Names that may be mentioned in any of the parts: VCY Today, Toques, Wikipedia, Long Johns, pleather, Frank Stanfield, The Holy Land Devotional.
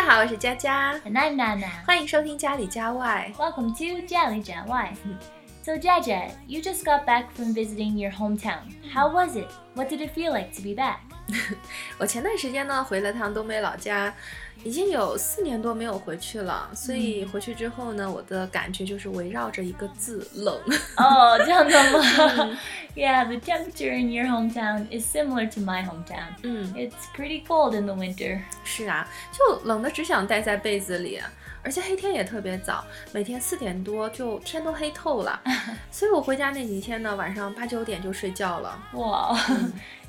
大家好，我是佳佳，我是娜娜，欢迎收听家里家外。Welcome to 家里家外。So Jaja, you just got back from visiting your hometown. How was it? What did it feel like to be back? 我前段时间呢回了趟东北老家，已经有4年多没有回去了，所以回去之后呢，我的感觉就是围绕着一个字：冷。哦，这样的吗？Yeah, the temperature in your hometown is similar to my hometown. It's pretty cold in the winter. 是啊，就冷的只想待在被子里。而且黑天也特别早，每天4点多就天都黑透了，所以我回家那几天呢，晚上8、9点就睡觉了。Wow,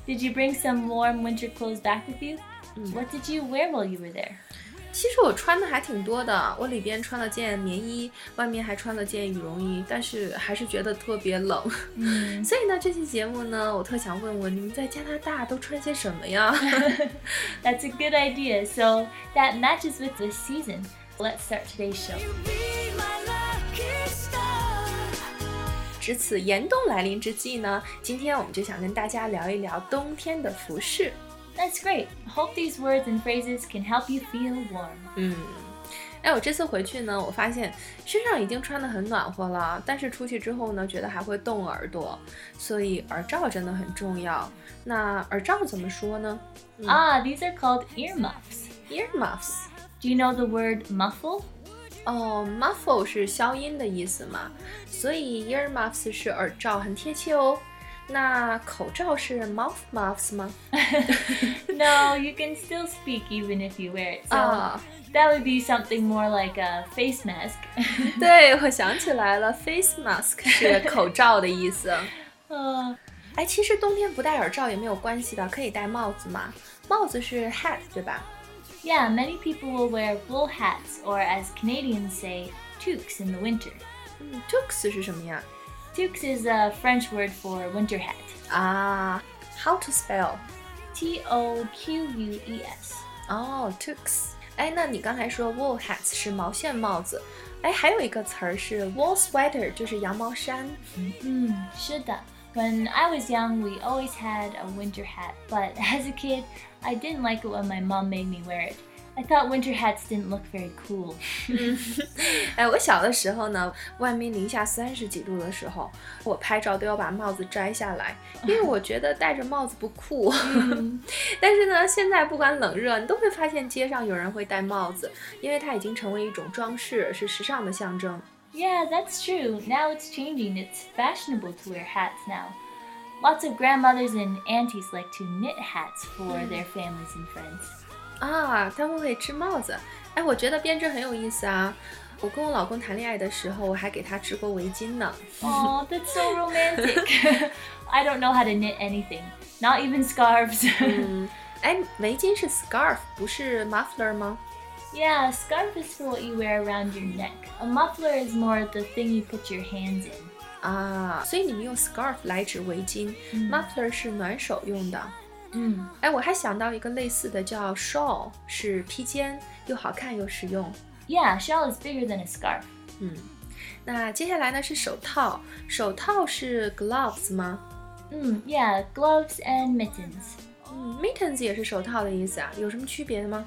did you bring some warm winter clothes back with you? What did you wear while you were there? 其实我穿的还挺多的，我里边穿了件棉衣，外面还穿了件羽绒衣，但是还是觉得特别冷。所以呢，这期节目呢，我特想问问你们在加拿大都穿些什么呀？That's a good idea. So that matches with the season.Let's start today's show. 值此严冬来临之际呢，今天我们就想跟大家聊一聊冬天的服饰。That's great. Hope these words and phrases can help you feel warm. 哎，我这次回去呢，我发现身上已经穿得很暖和了，但是出去之后呢，觉得还会冻耳朵，所以耳罩真的很重要。那耳罩怎么说呢？These are called earmuffs. Earmuffs.Do you know the word muffle? Muffle 是消音的意思嘛，所以 earmuffs 是耳罩，很贴切哦。那口罩是 mouth muffs 吗？No, you can still speak even if you wear it. So that would be something more like a face mask. 对，我想起来了 ，face mask 是口罩的意思。哎，其实冬天不戴耳罩也没有关系的，可以戴帽子嘛。帽子是 hat 对吧？Yeah, many people will wear wool hats, or as Canadians say, toques in the winter. Toques 是什么呀？ Toques is a French word for winter hat. How to spell? T-O-Q-U-E-S. Toques. 哎，那你刚才说 wool hats 是毛线帽子，哎，还有一个词是 wool sweater， 就是羊毛衫。是的。When I was young, we always had a winter hat, but as a kid, I didn't like it when my mom made me wear it. I thought winter hats didn't look very cool. 哎，我小的时候呢，外面零下30几度的时候，我拍照都要把帽子摘下来，因为我觉得戴着帽子不酷。但是呢，现在不管冷热，你都会发现街上有人会戴帽子，因为它已经成为一种装饰，是时尚的象征。Yeah, that's true. Now it's changing. It's fashionable to wear hats now. Lots of grandmothers and aunties like to knit hats for their families and friends. 他们会织帽子。哎，我觉得编织很有意思啊。我跟我老公谈恋爱的时候，我还给他织过围巾呢。Oh, that's so romantic. I don't know how to knit anything. Not even scarves. 哎，围巾是 scarf, 不是 muffler 吗？Yeah, a scarf is for what you wear around your neck. A muffler is more the thing you put your hands in. 所以你们用 scarf 来指围巾，muffler 是暖手用的。哎，我还想到一个类似的叫 shawl， 是披肩，又好看又实用。Yeah, shawl is bigger than a scarf. 那接下来呢是手套，手套是 gloves 吗？Yeah, gloves and mittens. Mittens 也是手套的意思啊，有什么区别吗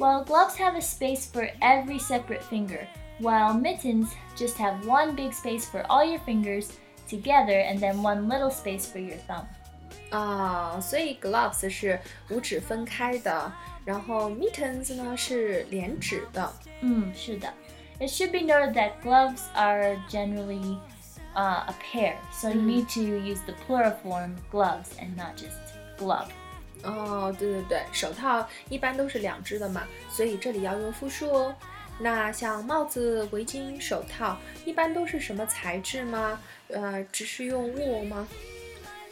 ？Well, gloves have a space for every separate finger, while mittens just have one big space for all your fingers together and then one little space for your thumb. 所以 gloves 是五指分开的，然后 mittens 呢是连指的。是的。It should be noted that gloves are generally a pair, so you need to use the plural form gloves and not just glove.对，手套一般都是两只的嘛，所以这里要用复数哦。那像帽子、围巾、手套一般都是什么材质吗？只是用 wool 吗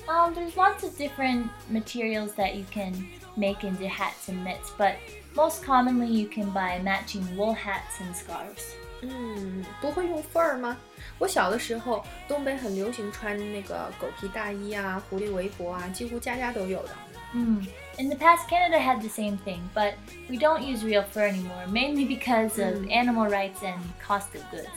？There's lots of different materials that you can make into hats and mitts, but most commonly you can buy matching wool hats and scarves. 不会用 fur 吗？我小的时候，东北很流行穿那个狗皮大衣啊、狐狸围脖啊，几乎家家都有的。In the past, Canada had the same thing, but we don't use real fur anymore, mainly because of animal rights and cost of goods.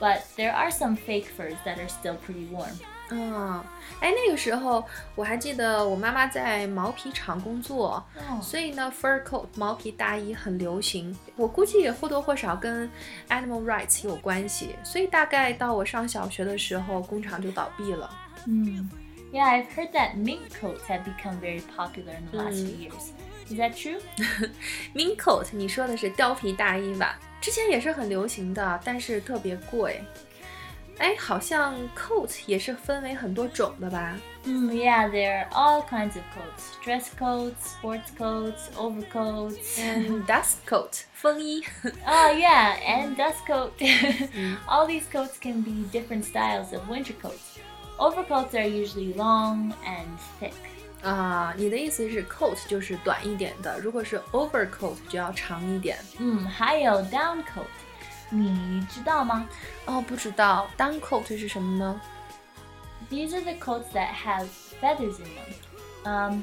But there are some fake furs that are still pretty warm. 嗯，哎，那个时候我还记得我妈妈在毛皮厂工作，所以呢 fur coat 毛皮大衣很流行，我估计也或多或少跟 animal rights 有关系，所以大概到我上小学的时候，工厂就倒闭了。嗯， Yeah, I've heard that mink coats have become very popular in the last few years. Is that true? Mink coat 你说的是貂皮大衣吧？之前也是很流行的，但是特别贵。哎，好像 coat 也是分为很多种的吧？嗯 ，Yeah, there are all kinds of coats: dress coats, sports coats, overcoats, and dust coat 风衣。Oh yeah, and dust coat. All these coats can be different styles of winter coats. Overcoats are usually long and thick. 啊，你的意思是 coat 就是短一点的，如果是 overcoat 就要长一点。嗯，还有 down coat。你知道吗？哦，不知道。Down coat 是什么呢？ These are the coats that have feathers in them.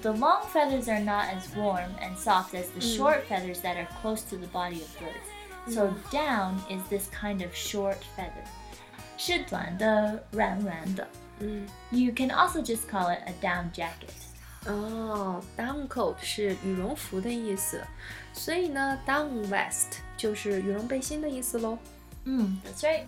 The long feathers are not as warm and soft as the short feathers that are close to the body of birds. So down is this kind of short feather. 是短的，软软的。You can also just call it a down jacket.哦、down coat 是羽绒服的意思，所以呢 down vest 就是羽绒背心的意思咯。嗯 that's right。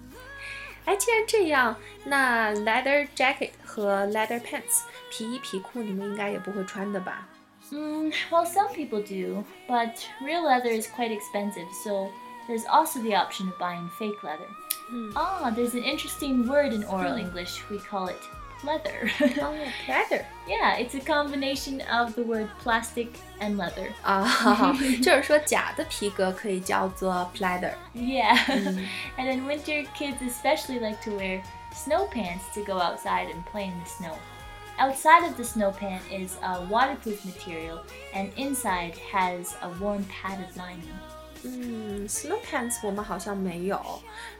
哎，既然这样，那 leather jacket 和 leather pants 皮衣皮裤你们应该也不会穿的吧？嗯 well some people do, but real leather is quite expensive, so there's also the option of buying fake leather. There's an interesting word in oral English, we call it leather. Oh, leather. Yeah, it's a combination of the word plastic and leather. 就是说假的皮革可以叫做 pleather. Yeah. And in winter, kids especially like to wear snow pants to go outside and play in the snow. Outside of the snow pant is a waterproof material, and inside has a warm padded lining.Snow pants 我们好像没有，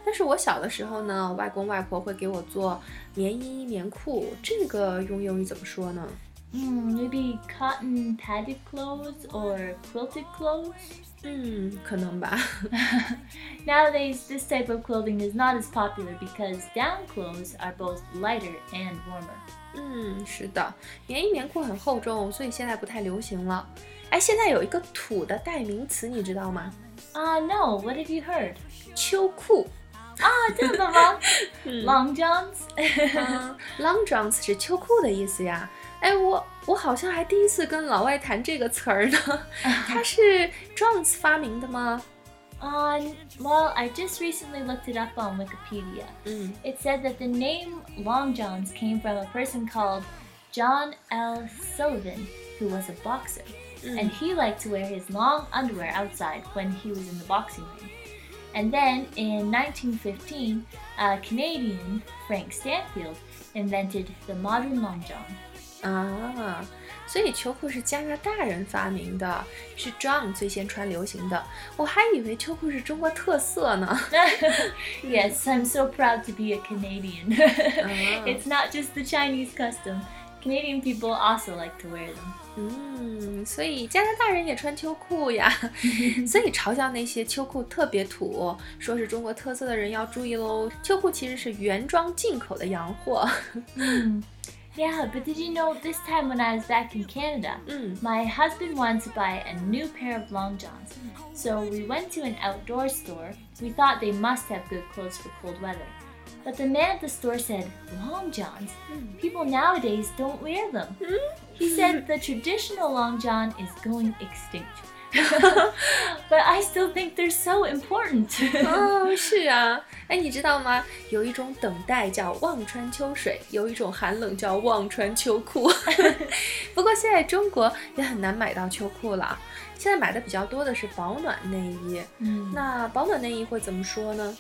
但是我小的时候呢，外公外婆会给我做棉衣棉裤，这个用英语怎么说呢？Maybe cotton padded clothes or quilted clothes? 可能吧。Nowadays, this type of clothing is not as popular because down clothes are both lighter and warmer. 是的，棉衣棉裤很厚重，所以现在不太流行了。哎，现在有一个土的代名词，你知道吗？No, what have you heard? 秋裤。真的吗？Long Johns? Long Johns 是秋裤的意思呀。哎，我好像还第一次跟老外谈这个词儿呢。它是 Johns 发明的吗？Well, I just recently looked it up on Wikipedia. It said that the name Long Johns came from a person called John L. Sullivan, who was a boxer.And he liked to wear his long underwear outside when he was in the boxing ring. And then in 1915, a Canadian, Frank Stanfield, invented the modern long john. 所以秋裤是加拿大人发明的，是 John 最先穿流行的。我还以为秋裤是中国特色呢。Yes, I'm so proud to be a Canadian. It's not just the Chinese custom.Canadian people also like to wear them. 所以加拿大人也穿秋裤呀。所以嘲笑那些秋裤特别土，说是中国特色的人要注意咯。秋裤其实是原装进口的洋货。Yeah, but did you know this time when I was back in Canada, my husband wanted to buy a new pair of long johns. So we went to an outdoor store. We thought they must have good clothes for cold weather.But the man at the store said, Long Johns? People nowadays don't wear them. He said the traditional Long John is going extinct. But I still think they're so important. 是啊。哎，你知道吗？有一种等待叫望穿秋水，有一种寒冷叫望穿秋裤。不过现在中国也很难买到秋裤了。现在买的比较多的是保暖内衣。那保暖内衣会怎么说呢？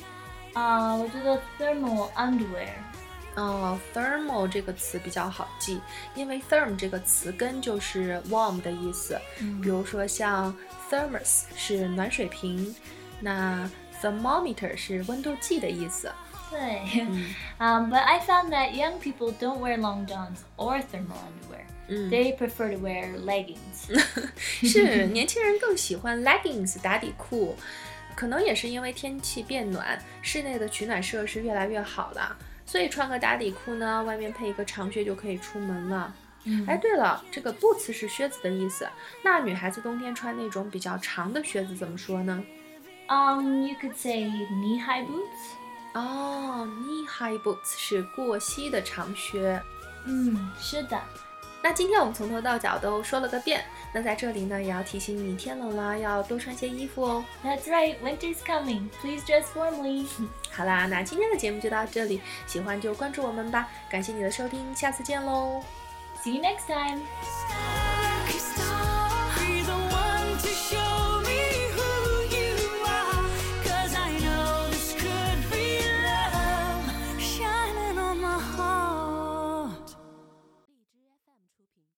我觉得 thermal underwear。thermal 这个词比较好记，因为 therm 这个词根就是 warm 的意思。比如说像 thermos 是暖水瓶，那 thermometer 是温度计的意思。对。But I found that young people don't wear long johns or thermal underwear. They prefer to wear leggings. 是，年轻人更喜欢 leggings 打底裤。可能也是因为天气变暖，室内的取暖设施越来越好了，所以穿个打底裤呢，外面配一个长靴就可以出门了。哎，对了，这个 boots 是靴子的意思，那女孩子冬天穿那种比较长的靴子怎么说呢？You could say knee-high boots. knee-high boots 是过膝的长靴。嗯，是的。那今天我们从头到脚都说了个遍，那在这里呢，也要提醒你，天冷了要多穿些衣服哦。That's right, winter's coming. Please dress warmly. 好啦，那今天的节目就到这里，喜欢就关注我们吧，感谢你的收听，下次见喽。See you next time.